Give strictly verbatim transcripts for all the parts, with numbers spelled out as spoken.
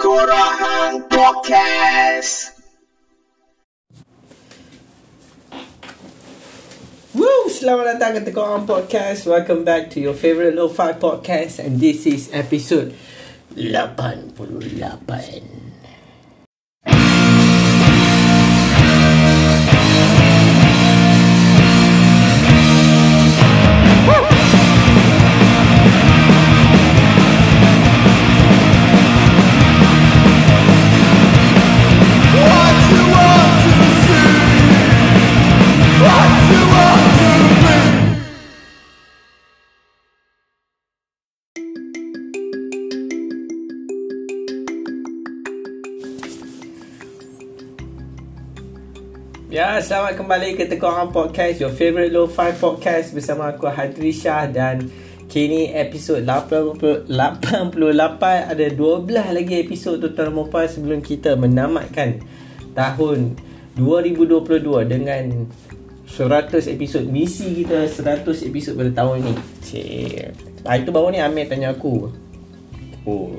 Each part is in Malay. Tengkorak Podcast. Woo, selamat datang ke Tengkorak Podcast. Welcome back to your favorite lo-fi podcast, and this is episode lapan puluh lapan. Ya, selamat kembali ke Tengkorak Podcast, your favorite lo-fi podcast bersama aku Hadri Shah, dan kini episod lapan puluh lapan ada dua belas lagi episod tuan-tuan dan puan-puan sebelum kita menamatkan tahun dua ribu dua puluh dua dengan seratus episod. Misi kita seratus episod pada tahun ni. Cik. Hari tu baru ni Amin tanya aku. Oh.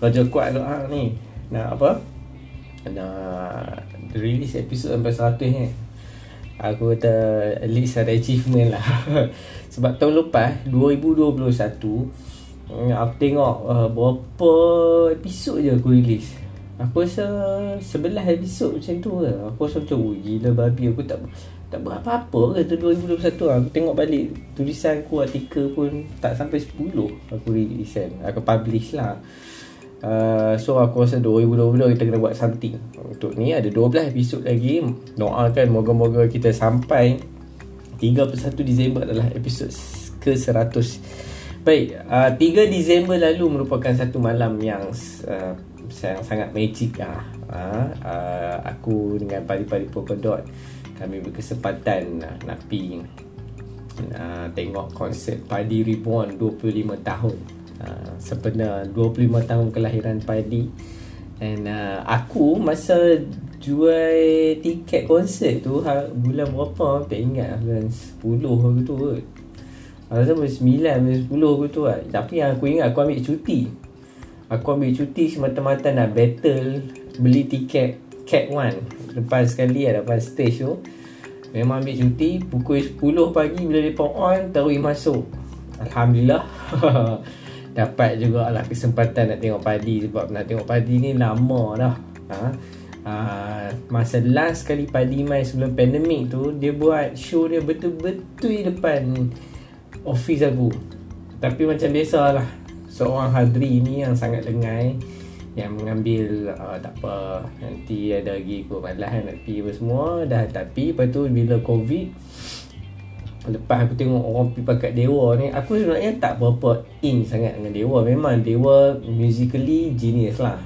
Raja kuat tu ah ni. Nak apa? Nak release episod sampai seratus ni. Aku kata at least ada achievement lah. Sebab tahun lepas dua ribu dua puluh satu aku tengok uh, berapa episod je aku release. Aku rasa sebelas episod macam tu ke. Aku rasa macam oh, gila babi, aku tak tak berapa-apa ke tu dua ribu dua puluh satu. Aku tengok balik tulisan aku, artikel pun tak sampai sepuluh aku release kan. Aku publish lah. Uh, so aku rasa dua ribu dua puluh kita kena buat something. Untuk ni ada dua belas episod lagi. Doakan moga-moga kita sampai tiga puluh satu Disember adalah episod ke seratus. Baik, uh, tiga Disember lalu merupakan satu malam yang uh, sangat magic lah. uh, uh, Aku dengan Padi-Padi Polkadot, kami berkesempatan uh, nak pergi uh, tengok konsert Padi Reborn dua puluh lima tahun. Uh, sebenar dua puluh lima tahun kelahiran Padi. And uh, aku masa jual tiket konsert tu ha, bulan berapa tak ingat, bulan sepuluh aku tu kot. Rasa bulan sembilan, bulan sepuluh aku tu kot. Tapi yang aku ingat aku ambil cuti. Aku ambil cuti semata-mata nak battle beli tiket Cat satu. Lepas sekali ada depan stage tu memang ambil cuti. Pukul sepuluh pagi bila mereka on, terus masuk. Alhamdulillah. Dapat juga lah kesempatan nak tengok Padi. Sebab nak tengok Padi ni lama dah. ha? Uh, Masa last kali Padi main sebelum pandemik tu, dia buat show dia betul-betul depan office aku. Tapi macam biasalah, seorang Hadri ni yang sangat lengai, yang mengambil uh, tak apa, nanti ada lagi ikut malahan nak pergi apa semua. Dah tapi lepas tu bila Covid, lepas aku tengok orang pergi pakat Dewa ni, aku sebenarnya tak berapa in sangat dengan Dewa. Memang Dewa musically genius lah,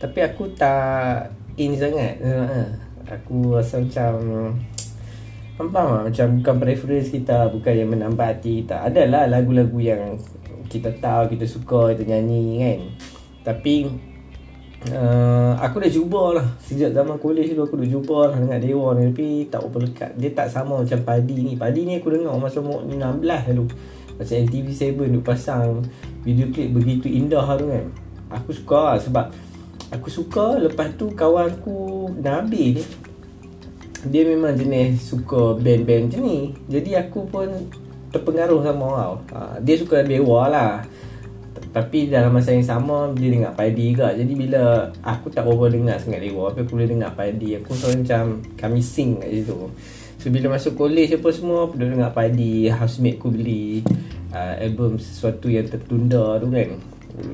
tapi aku tak in sangat. Aku rasa macam faham lah, macam bukan preference kita, bukan yang menambah hati kita. Adalah lagu-lagu yang kita tahu, kita suka, kita nyanyi kan. Tapi uh, aku dah cuba lah sejak zaman kolej tu. Aku dah jumpa lah dengan Dewa ni, tapi tak berlekat. Dia tak sama macam Padi ni. Padi ni aku dengar masa umur enam belas dulu, macam M T V tujuh duk pasang video klip begitu indah tu kan. Aku suka lah, sebab aku suka. Lepas tu kawan aku Nabil ni, dia memang jenis suka band-band macam ni. Jadi aku pun terpengaruh sama tau. uh, Dia suka Dewa lah, tapi dalam masa yang sama dia dengar Padi juga. Jadi bila aku tak berapa dengar sangat Dewa, tapi aku boleh dengar Padi. Aku rasa macam kami sing kat situ. So bila masuk college apa semua, aku dah dengar Padi. Housemate aku beli uh, album Sesuatu Yang Tertunda tu kan.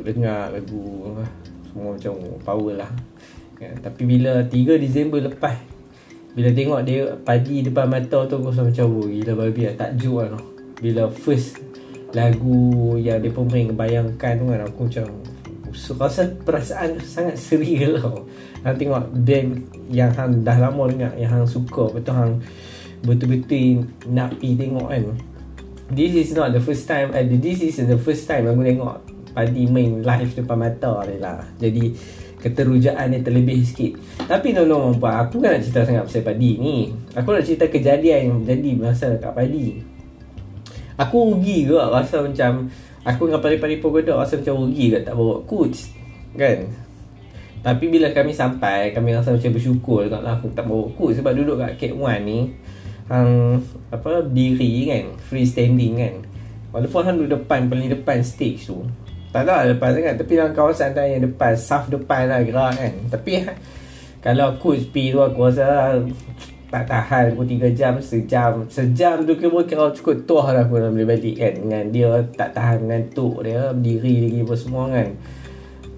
Dengar lagu semua macam power lah ya. Tapi bila tiga Disember lepas, bila tengok dia Padi depan mata tu, aku rasa macam oh, gila babi lah, takjub lah. Bila first lagu yang dia pemain Bayangkan tu kan, aku macam rasa perasaan sangat serius tau. Hang tengok band yang hang dah lama dengar, yang hang suka, betul hang betul-betul nak pergi tengok kan. This is not the first time uh, This is the first time aku tengok Padi main live depan mata ni lah. Jadi keterujaan ni terlebih sikit. Tapi tolong mampu, aku kan nak cerita sangat pasal Padi ni. Aku nak cerita kejadian yang jadi masa kat Padi. Aku rugi ke, rasa macam aku dengan Padi-Padi Polkadot rasa macam rugi ke tak bawa coach. kan. Tapi bila kami sampai, kami rasa macam bersyukur juga lah. Aku tak merokok sebab duduk kat Cat One ni hang apa diri kan, free standing kan. Walaupun hang duduk depan, paling depan stage tu. Tak tahu lah depan sangat, tapi dalam kawasan tu yang depan, saf depan lah gerak kan. Tapi kalau aku speed tu aku rasa tak tahan aku tiga jam, sejam. Sejam tu kira kira cukup tuah lah aku nak boleh balik kan. Dengan dia tak tahan ngantuk dia, berdiri lagi apa semua kan.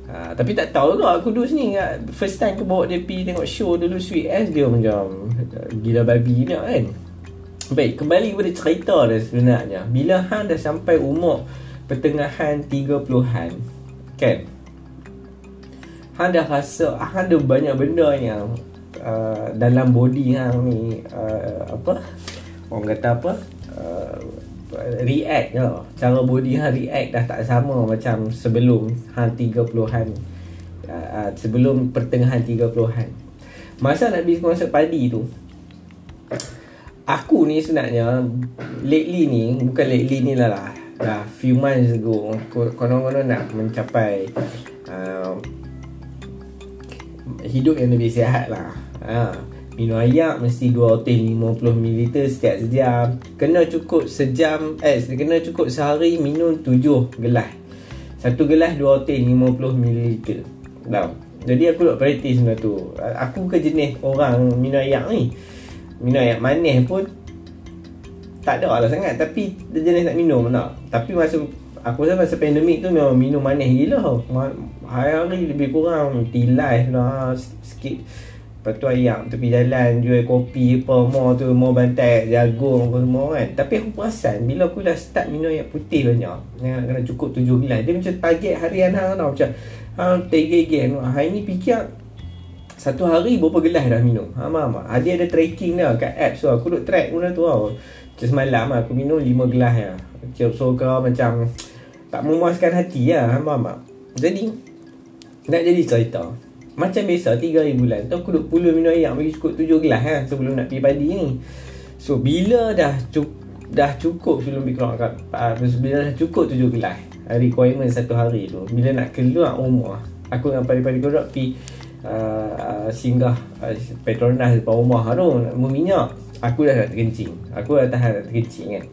Ha, tapi tak tahu lah aku duduk sini kat, first time aku bawa dia pergi tengok show dulu Sweet Ass, dia macam gila babi nak kan. Baik, kembali kepada cerita dia sebenarnya. Bila hang dah sampai umur pertengahan tiga puluhan kan, hang dah rasa hang ada banyak benda yang uh, dalam body hang ni uh, apa orang kata apa uh, react lah. Cara body hang react dah tak sama macam sebelum hang tiga puluhan, uh, sebelum pertengahan tiga puluhan. Masa nak pergi konsert Padi tu, aku ni sebenarnya lately ni, bukan lately ni lah lah, dah few months ago, konon-konon nak mencapai uh, hidup yang lebih sihat lah. Haa, minum air mesti dua ratus lima puluh mililiter setiap sejam. Kena cukup sejam eh kena cukup sehari minum tujuh gelas. Satu gelas dua ratus lima puluh mililiter. Tahu. Jadi aku nak praktis benda tu. Aku ke jenis orang minum air ni. Minum air manis pun tak ada lah sangat, tapi jenis nak minum nak. Tapi masa aku rasa masa pandemik tu memang minum manis gila. Hari-hari lebih kurang tilai lah sikit. Lepas tu ayam tepi jalan jual kopi apa, mall tu, mall Bantai, jagung apa semua kan. Tapi aku perasan bila aku dah start minum air putih banyak, yang kena cukup tujuh gelas, dia macam target harian hang tau. Macam hang tegegen hari ni fikir satu hari berapa gelas dah minum. Ha, mama, dia ada tracking dah kat app. So aku duk track guna tu tau. Macam semalam aku minum lima gelas ya. Macam so kau macam tak memuaskan hati lah ya, mama. Jadi nak jadi cerita, macam biasa tiga hari bulan tu aku duk puluh minum air bagi cukup tujuh gelas kan sebelum nak pergi Padi ni. So bila dah cukup, dah cukup sebelum pergi keluar kat, bila dah cukup tujuh gelas requirement satu hari tu, bila nak keluar rumah aku dengan Padi-Padi Korak pergi uh, singgah uh, Petronas depan rumah tu nak meminyak. Aku dah nak terkencing, aku dah tahan nak terkencing kan.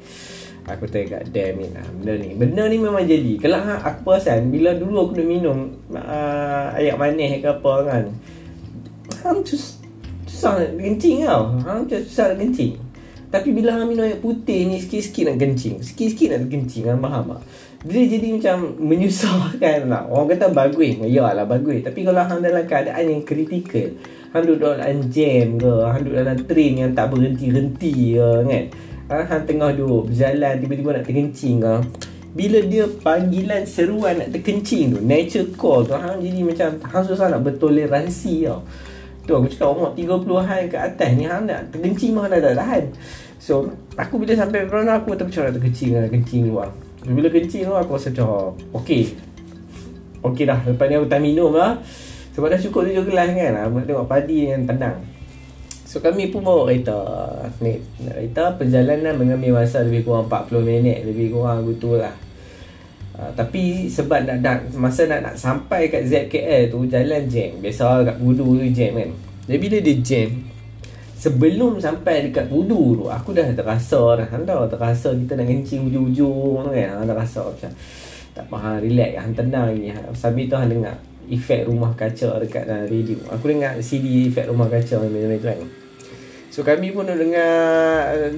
Aku tanya kat damn it lah benda ni. Benda ni memang jadi. Kalau ha, aku perasan bila dulu aku nak minum uh, air manis ke apa kan, hang susah nak kencing tau. Hang macam susah nak kencing. Tapi bila hang minum air putih ni sikit-sikit nak kencing, sikit-sikit nak kencing, hang faham tak? Dia jadi macam menyusahkan lah. Orang kata bagus, yalah bagus. Tapi kalau hang dalam keadaan yang kritikal, hang duduk dalam jam ke, hang duduk dalam train yang tak berhenti-henti ke kan, ha, hang tengah duduk berjalan tiba-tiba nak terkencing ke, bila dia panggilan seruan nak terkencing tu, nature call tu, hang jadi macam hang susah nak bertoleransi tau. Tu aku cakap umur tiga puluhan ke atas ni hang nak terkencing mana dah tahan. So aku bila sampai Verona aku terpecah nak terkencing, nak kencing luar. Bila kencing tu aku rasa macam okey, okey dah, lepas ni aku tak minum lah sebab dah cukup tujuh gelas kan. Aku tengok Padi yang tenang. So kami pun bawa kereta ni, kereta perjalanan mengambil masa lebih kurang empat puluh minit lebih kurang gitu lah. Uh, tapi sebab nak, nak masa nak nak sampai kat Z K L tu jalan jam. Biasa kat Pudu tu jam kan. Jadi bila dia jam, sebelum sampai dekat Pudu tu aku dah terasa dah hantar, terasa kita nak kencing hujung-hujung kan. Dah rasa macam tak faham, relax, hang tenang ni. Sambil tu hang dengar Efek Rumah Kaca dekat dalam radio. Aku dengar C D Efek Rumah Kaca macam tu kan. So kami pun nak dengar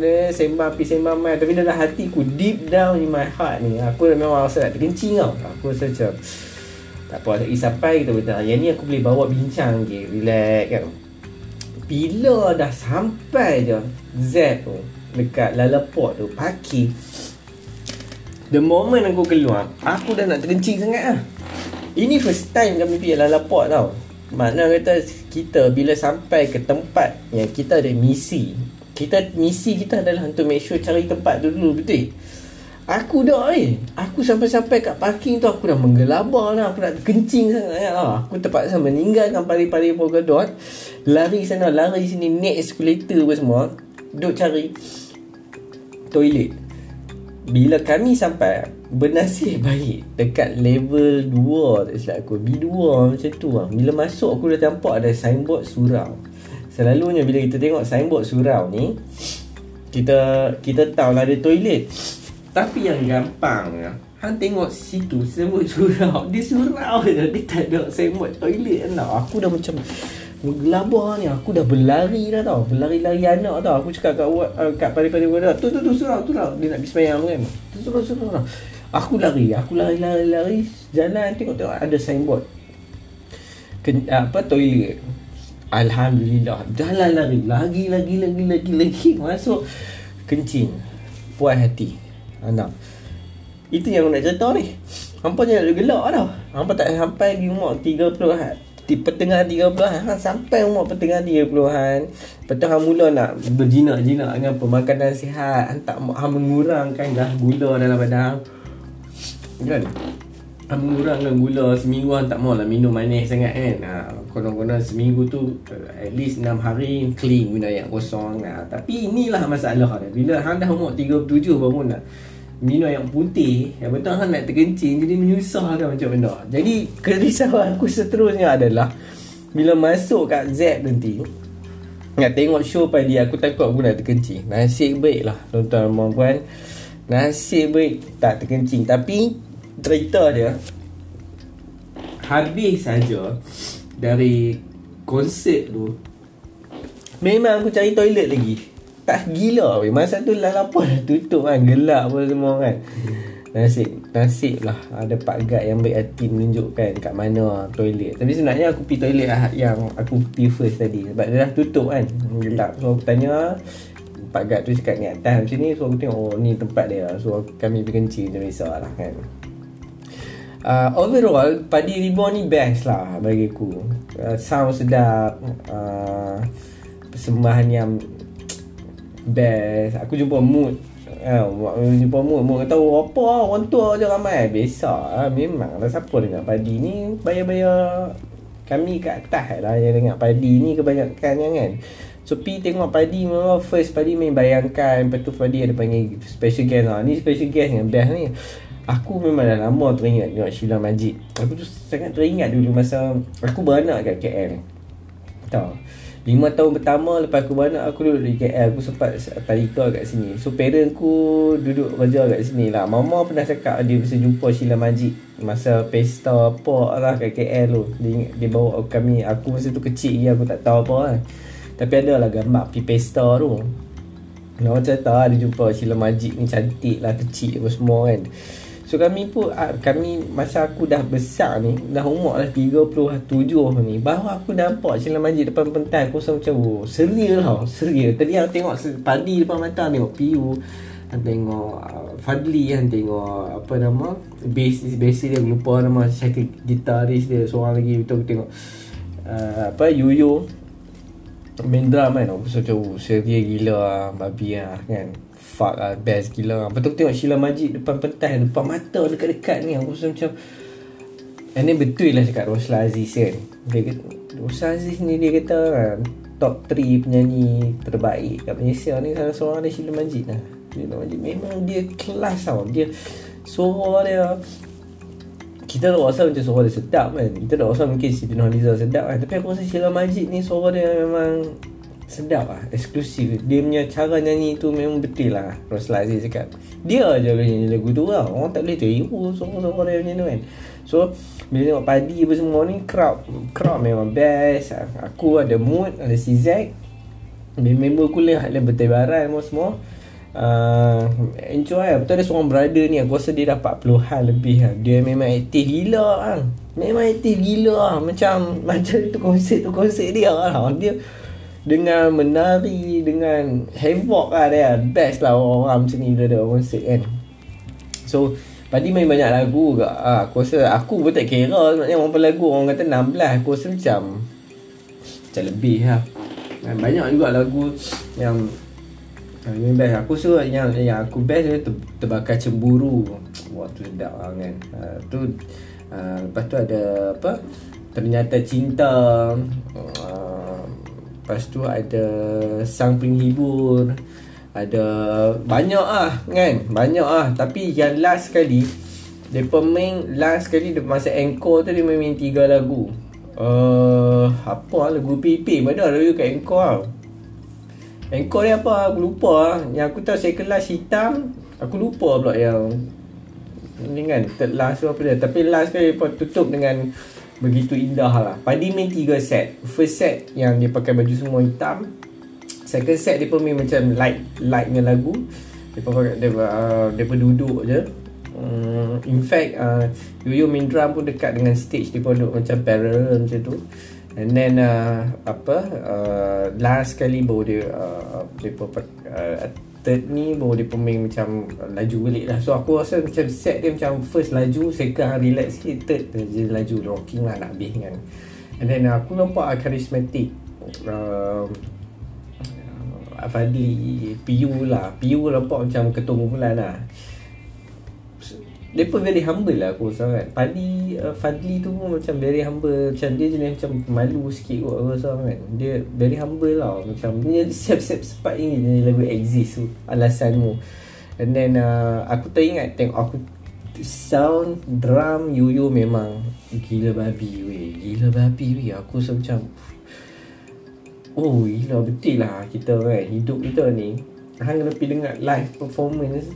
dia sembang pi sembang mai, tapi dalam hatiku deep down in my heart ni aku memang rasa nak terkencing tau. Aku rasa macam tak apa lagi sampai kita beritahu. Yang ni aku boleh bawa bincang je, relax kan. Bila dah sampai je Z tu dekat Lalaport tu parking, the moment aku keluar aku dah nak terkencing sangat lah. Ini first time kami pergi Lalaport tau. Makna kata kita bila sampai ke tempat yang kita ada misi, kita misi kita adalah untuk make sure cari tempat tu dulu, betul? Aku dah eh aku sampai-sampai kat parking tu aku dah menggelabah lah, aku nak kencing sangat lah. Aku terpaksa meninggalkan Pari-Pari Polkadot, lari sana lari sini naik eskulator apa semua, duk cari toilet. Bila kami sampai bernasib baik dekat level dua, tak silap aku B dua macam tu lah. Bila masuk aku dah nampak ada signboard surau. Selalunya bila kita tengok signboard surau ni, Kita kita tahulah ada toilet. Tapi yang gampang, hang tengok situ semua surau. Dia surau je, dia tak ada signboard toilet tau. Aku dah macam gelabah ni, aku dah berlari dah tau, berlari-lari anak tau. Aku cakap kat uh, kat pari-pari wadah, tu tu tu surau tu tau, dia nak pergi semayang kan. Tu surau surau tau. Aku lari, aku lari-lari jalan, tengok-tengok ada signboard Ken, apa toilet. Alhamdulillah, jalan lari lagi lagi lagi lagi lagi masuk, kencing, puas hati anak. Itu yang aku nak cerita ni. Hampa je nak gelak tau. Hampa tak sampai pergi umur tiga puluhan, pertengahan tiga puluhan, sampai umur pertengahan tiga puluhan. Lepas tu hang mula nak berjinak-jinak dengan pemakanan sihat. Hang tak, hang mengurangkan dah gula dalam badan, kan? Hang mengurangkan gula. Seminggu hang tak maulah minum manis sangat kan. ha, Konon-konon seminggu tu at least enam hari clean, minum air kosong. ha, Tapi inilah masalah dia. Bila hang dah umur tiga puluh tujuh baru nak minum yang putih, yang betul hang nak terkencing, jadi menyusahkan macam benda. Jadi kerisauan aku seterusnya adalah bila masuk kat Z nanti nak tengok show Padi, aku takut aku nak terkencing. Nasib baik lah tuan-tuan dan puan, nasib baik tak terkencing. Tapi cerita dia, habis saja dari konsert tu, memang aku cari toilet lagi. Tak gila weh. Masa tu lah lapor dah tutup kan. Gelap pun semua kan. Nasib Nasib lah ada pak guide yang baik hati menunjukkan kat mana toilet. Tapi sebenarnya aku pergi toilet lah yang aku pergi first tadi, sebab dia dah tutup kan, gelap. So aku tanya pak guide tu, cakap ni atas macam ni. So aku tengok, oh ni tempat dia. So kami pergi kencing macam biasa lah kan. Uh, overall Padi Reborn ni best lah bagi aku. uh, Sound sedap, uh, persembahan yang best. Aku jumpa mood, ha, jumpa mood mood kata apa lah, orang tua je ramai. Besar lah, memang lah siapa dengar Padi ni. Bayar-bayar kami kat atas lah yang dengar Padi ni kebanyakan kan. So pi tengok Padi, memang first Padi main Bayangkan. Lepas tu Padi ada panggil special guest lah. Ni special guest yang best ni. Aku memang dah lama teringat tengok Sheila Majid. Aku tu sangat teringat dulu masa aku beranak kat K L tau. Lima tahun pertama lepas aku beranak, aku duduk di K L. Aku sempat tadika kat sini. So parent ku duduk kerja kat sini lah. Mama pernah cakap dia bisa jumpa Sheila Majid masa pesta apa lah kat K L tu. Dia, dia bawa kami. Aku masa tu kecil je, aku tak tahu apa lah. Tapi ada lah gambar pergi pesta tu. Mama cerita dia jumpa Sheila Majid ni, cantik lah, kecil apa semua kan. So kami pun, kami masa aku dah besar ni, dah umur dah tiga puluh tujuh ni, baru aku nampak Sheila Majid depan pentas. Aku rasa macam, oh, seria lah, seria. Tadi aku tengok Padi depan mata, tengok P U, tengok uh, Fadli, tengok apa nama, bass, bass dia, lupa nama syakir gitaris dia, seorang lagi. Betul aku tengok uh, apa, Yuyo main drum kan. Aku rasa macam, oh, seria gila, babi lah kan. Fuck lah, best gila. Lepas tu tengok Sheila Majid depan pentas, depan mata, dekat-dekat ni. Aku rasa macam, and then betul lah cakap Rosyla Aziz kan. Dia kata, Rosyla Aziz ni dia kata top tiga penyanyi terbaik kat Malaysia ni, salah seorang dia Sheila Majid lah. Sheila Majid memang dia kelas tau. Dia suara dia, kita tak rasa macam suara dia sedap kan. Kita tak rasa mungkin si Nohan Liza sedap kan. Tapi aku rasa Sheila Majid ni suara dia memang sedap lah, eksklusif. Dia punya cara nyanyi tu memang betul lah. Rosyla Aziz cakap dia je boleh nyanyi lagu tu lah, orang tak boleh teriru suara-suara dia macam tu kan. So bila tengok Padi apa semua ni, crowd crowd memang best. Aku ada mood, ada si Zack, member kuliah ada bertebaran semua. uh, Enjoy lah. Betul ada seorang brother ni, aku rasa dia dah empat puluhan lebih lah. Dia memang aktif gila lah. Memang aktif gila lah. Macam Macam tu konsep tu konsep dia lah. Dia dengan menari, dengan havoc lah dia. Best lah orang-orang macam ni dia ada konsert kan. So Padi main banyak lagu kat. ha, Aku rasa, aku pun tak kira sebenarnya orang lagu. Orang kata enam belas, aku rasa macam Macam lebih lah. Banyak juga lagu yang yang best. Aku rasa yang, yang aku best dia Terbakar Cemburu. Wah tu sedap lah kan. ha, Tu ha, lepas tu ada apa, Ternyata Cinta. ha, Lepas tu ada Sang Penghibur. Ada banyak ah kan, banyak ah. Tapi yang last sekali depa main, last sekali masa encore tu dia main tiga lagu. Uh, apa lagu P P mana ada kat encore. Encore ni apa aku lupa. Yang aku tahu second last hitam, aku lupa pula yang ni kan, third last tu apa dia. Tapi last kali depa tutup dengan begitu indah lah. Padi main tiga set. First set yang dia pakai baju semua hitam. Second set dia pun main macam light, light dengan lagu. Dia pun uh, duduk je. um, In fact uh, Yuyo main drum pun dekat dengan stage. Dia pun duduk macam parallel macam tu. And then uh, Apa uh, last kali baru dia uh, Dia pun uh, third ni baru dia pun main macam uh, laju balik lah. So aku rasa macam set dia macam first laju, second relax sikit, third dia laju rocking lah nak habis kan. And then uh, aku nampak uh, charismatic uh, Fadli, P U lah. P U nampak macam ketua kumpulan lah. Dia pun very humble lah aku rasa kan. Fadli, uh, Fadli tu pun macam very humble. Macam dia jenis macam malu sikit kot aku rasa kan. Dia very humble lah. Macam dia siap-siap sepat ni jenis lagu exist tu, alasanmu. And then uh, aku teringat tengok aku sound drum Yuyo memang gila babi weh. Gila babi weh. Aku rasa macam oh gila betul lah kita kan. Hidup kita ni hang kena pergi dengar live performance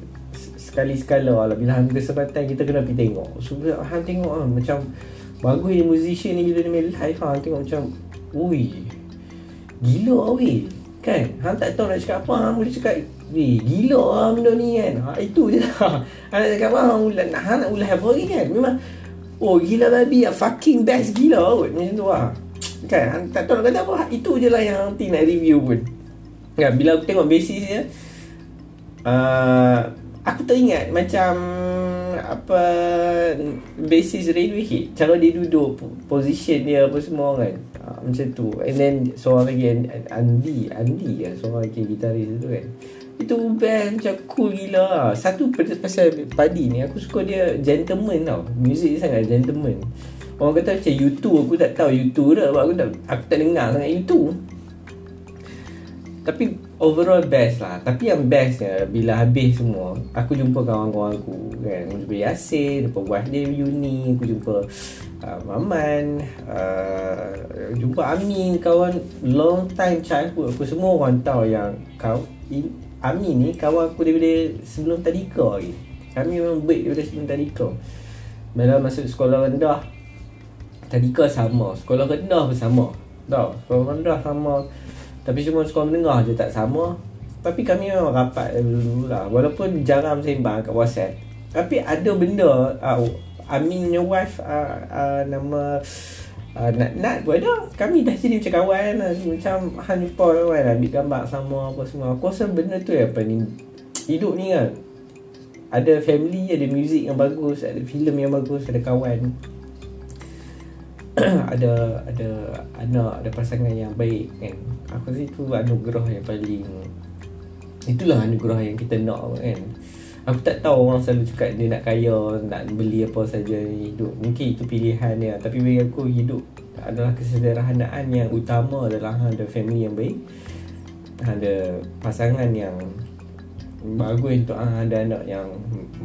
sekali-sekala lah. Bila hang kesempatan kita kena pergi tengok. So hang tengok lah macam bagus ni musician ni. Bila dia main live hang tengok macam ui gila lah weh kan. Hang tak tahu nak cakap apa. Hang boleh cakap weh gila lah benda ni kan. Ha, itu je lah. Hang nak cakap apa. Hang, hang nak ulas apa lagi kan. Memang oh gila babi lah. Fucking best gila kot. Macam tu lah kan, tak tahu nak kata apa. Itu je lah yang nanti nak review pun kan. Bila aku tengok basis dia uh, aku teringat macam apa basis Radiohead, cara dia duduk, position dia apa semua kan, uh, macam tu. And then seorang lagi Andy Andy lah, seorang lagi gitaris tu kan. Itu band macam cool gila. Satu pasal Padi ni, aku suka dia gentleman tau. Music dia sangat gentleman. Orang kata macam U two, aku tak tahu U two dah sebab aku tak, aku tak dengar sangat U two. Tapi overall best lah. Tapi yang bestnya bila habis semua, aku jumpa kawan-kawan aku kan. Aku jumpa Yassir, jumpa wife dia uni, aku jumpa uh, Maman, uh, jumpa Amin, kawan long time childhood aku. Semua orang tahu yang kau Amin ni kawan aku daripada sebelum tadika lagi. Kami memang baik daripada sebelum tadika. Bila masuk sekolah rendah tadika sama, sekolah rendah pun sama tau, sekolah rendah sama. Tapi cuma sekolah menengah je tak sama. Tapi kami memang rapat dulu lah. Walaupun jarang sembang kat WhatsApp, tapi ada benda uh, Amin punya wife uh, uh, nama uh, Nat-Nat pun ada. Kami dah jadi macam kawan lah. Macam Han jumpa kawan lah, ambil gambar sama apa semua. Aku rasa benda tu apa ni, hidup ni kan. Ada family, ada muzik yang bagus, ada filem yang bagus, ada kawan. ada ada anak, ada pasangan yang baik kan. Aku rasa itu anugerah yang paling, itulah anugerah yang kita nak kan. Aku tak tahu orang selalu cakap dia nak kaya, nak beli apa saja hidup. Mungkin itu pilihan dia, tapi bagi aku hidup adalah kesederhanaan yang utama. Adalah ada family yang baik, ada pasangan yang bagus untuk hang, ada anak yang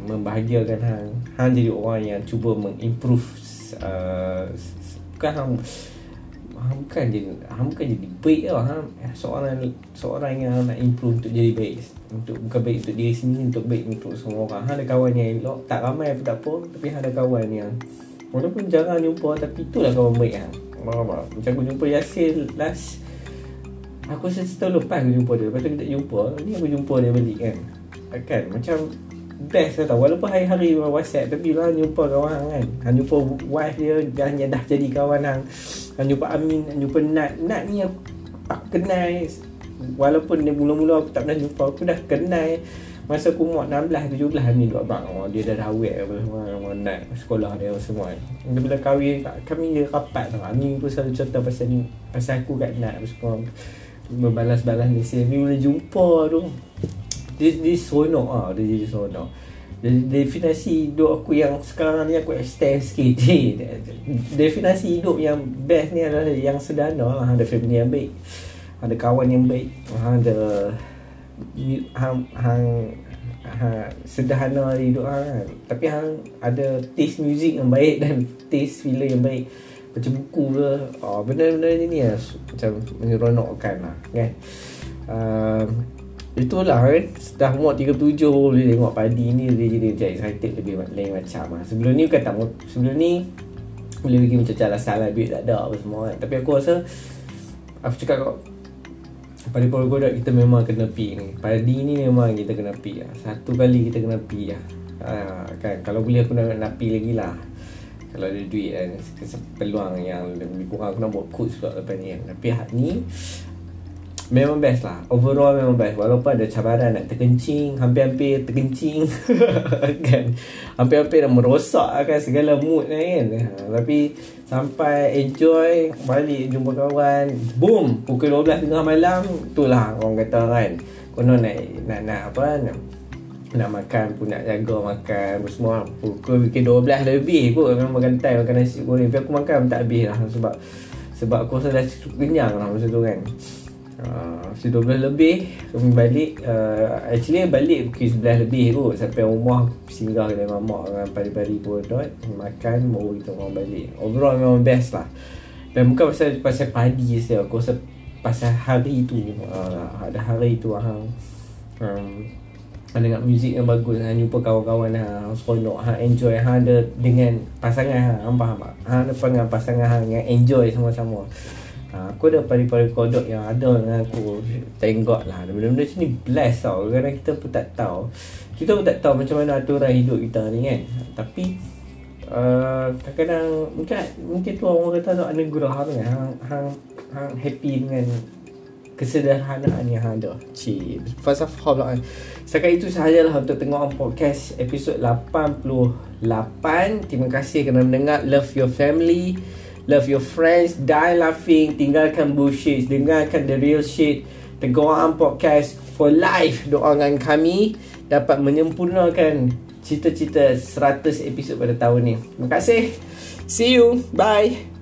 membahagiakan hang. Hang jadi orang yang cuba mengimprove uh, bukan hang, hang bukan jadi, hang bukan jadi baik tau. Hang seorang, seorang yang nak improve untuk jadi baik, untuk bukan baik untuk diri sendiri, untuk baik untuk semua orang. Hang ada kawan yang elok, tak ramai pun tak apa, tapi hang ada kawan yang walaupun jarang jumpa, tapi itulah kawan baik hang. Faham? Macam aku jumpa Yassir last, aku setahun lepas aku jumpa dia. Lepas tu aku tak jumpa, ni aku jumpa dia balik kan. Kan macam best lah tau. Walaupun hari-hari WhatsApp, tapi lah jumpa kawan hang kan. Hang jumpa wife dia dah, dah jadi kawan hang. Hang jumpa Amin, hang jumpa Nat. Nat ni aku, aku kenal. Walaupun dia mula-mula aku tak pernah jumpa, aku dah kenal masa aku umur enam belas tujuh belas. Ni dua abang oh, dia dah awet apa semua, Nat sekolah dia semua. Bila kahwin kami dia rapat tau. Amin pun selalu cerita pasal ni, pasal aku kat Nat apa semua. Membalas-balas ni sini bila jumpa tu. Dia, dia seronok lah. Dia jadi seronok. Definasi hidup aku yang sekarang ni aku extend sikit. Definasi hidup yang best ni adalah yang sederhana lah. Ada family yang baik, ada kawan yang baik, ada hang hang ha, sederhana hidup hang kan. Tapi hang ada taste music yang baik dan taste filem yang baik. Baca buku ke, oh, benda-benda ni lah macam menyeronokkan lah kan. uh, Itulah kan, dah umur tiga puluh tujuh boleh tengok Padi ni, dia jadi macam excited lebih lain macam lah. Sebelum ni bukan tak, sebelum ni boleh pergi macam salah-salah, duit tak ada apa semua kan. Tapi aku rasa, aku cakap kau Padi Polgodak, kita memang kena pi ni. Padi ni memang kita kena pi lah. Satu kali kita kena pi lah. Ha, kan? Kalau boleh aku nak, nak pi lagi lah. Kalau ada duit kan, peluang yang lebih kurang aku nak buat coach pula lepas ni kan. Tapi hak ni memang best lah. Overall memang best. Walaupun ada cabaran nak terkencing, hampir-hampir terkencing kan. Hampir-hampir dah merosak kan segala mood kan. Ha, tapi sampai enjoy, balik jumpa kawan, boom, pukul dua belas tengah malam, itulah orang kata kan. Konon nak nak, nak apa nak, nak makan pun, nak jaga makan semua. Pukul dua belas lebih pun memang makan time, makan nasi goreng. Tapi aku makan tak habis lah, sebab sebab aku rasa dah cukup kenyang lah masa tu kan. Uh, dua belas lebih kami balik, uh, actually balik pukul sebelas lebih kot. Sampai rumah singgah dengan mamak dengan pari-pari bodot, makan baru kita orang balik. Overall memang best lah. Dan bukan pasal, pasal Padi je, aku rasa pasal hari tu, uh, ada hari tu hang um, hang dengar muzik yang bagus, hang jumpa kawan-kawan hang, seronok, hang enjoy, hang ada dengan pasangan hang, hang faham tak? Hang ada dengan pasangan hang yang enjoy sama-sama. Ha, aku ada pari-pari kodok yang ada dengan aku. Tengok lah benda-benda macam ni, bless tau. Kadang-kadang kita pun tak tahu, kita pun tak tahu macam mana aturan hidup kita ni kan. Tapi uh, kadang-kadang mungkin, mungkin tu orang kata tak anugerah kan. Hang, hang, hang happy dengan kesederhanaan yang hang ada. Cik, falsafah pula kan. Setakat itu sahajalah untuk Tengkorak Podcast episod lapan puluh lapan. Terima kasih kerana mendengar. Love your family, love your friends, die laughing, tinggalkan bullshit, dengarkan the real shit. Tengkorak Podcast for life. Doakan kami dapat menyempurnakan cita-cita seratus episod pada tahun ni. Terima kasih. See you. Bye.